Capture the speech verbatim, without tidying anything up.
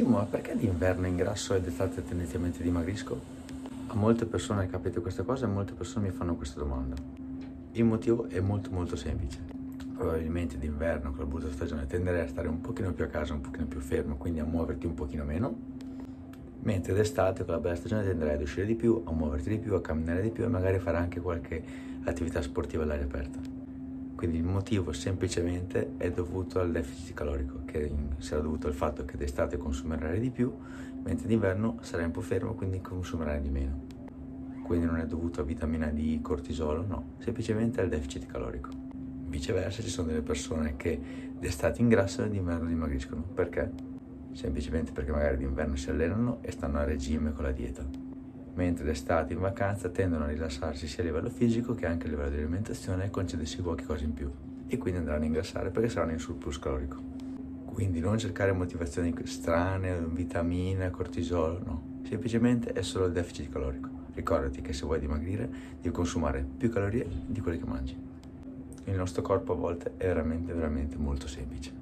Simo, ma perché d'inverno ingrasso e d'estate tendenzialmente dimagrisco? A molte persone capite questa cosa e molte persone mi fanno questa domanda. Il motivo è molto molto semplice. Probabilmente d'inverno, con la brutta stagione, tenderei a stare un pochino più a casa, un pochino più fermo, quindi a muoverti un pochino meno. Mentre d'estate, con la bella stagione, tenderei ad uscire di più, a muoverti di più, a camminare di più e magari fare anche qualche attività sportiva all'aria aperta. Quindi il motivo semplicemente è dovuto al deficit calorico, che sarà dovuto al fatto che d'estate consumerai di più, mentre d'inverno sarai un po' fermo, quindi consumerai di meno. Quindi non è dovuto a vitamina D, cortisolo, no, semplicemente al deficit calorico. Viceversa ci sono delle persone che d'estate ingrassano e d'inverno dimagriscono. Perché? Semplicemente perché magari d'inverno si allenano e stanno a regime con la dieta. Mentre d'estate in vacanza tendono a rilassarsi sia a livello fisico che anche a livello di alimentazione e concedersi qualche cosa in più e quindi andranno a ingrassare perché saranno in surplus calorico. Quindi non cercare motivazioni strane, vitamina, cortisolo, no, semplicemente è solo il deficit calorico. Ricordati che se vuoi dimagrire devi consumare più calorie di quelle che mangi. Il nostro corpo a volte è veramente veramente molto semplice.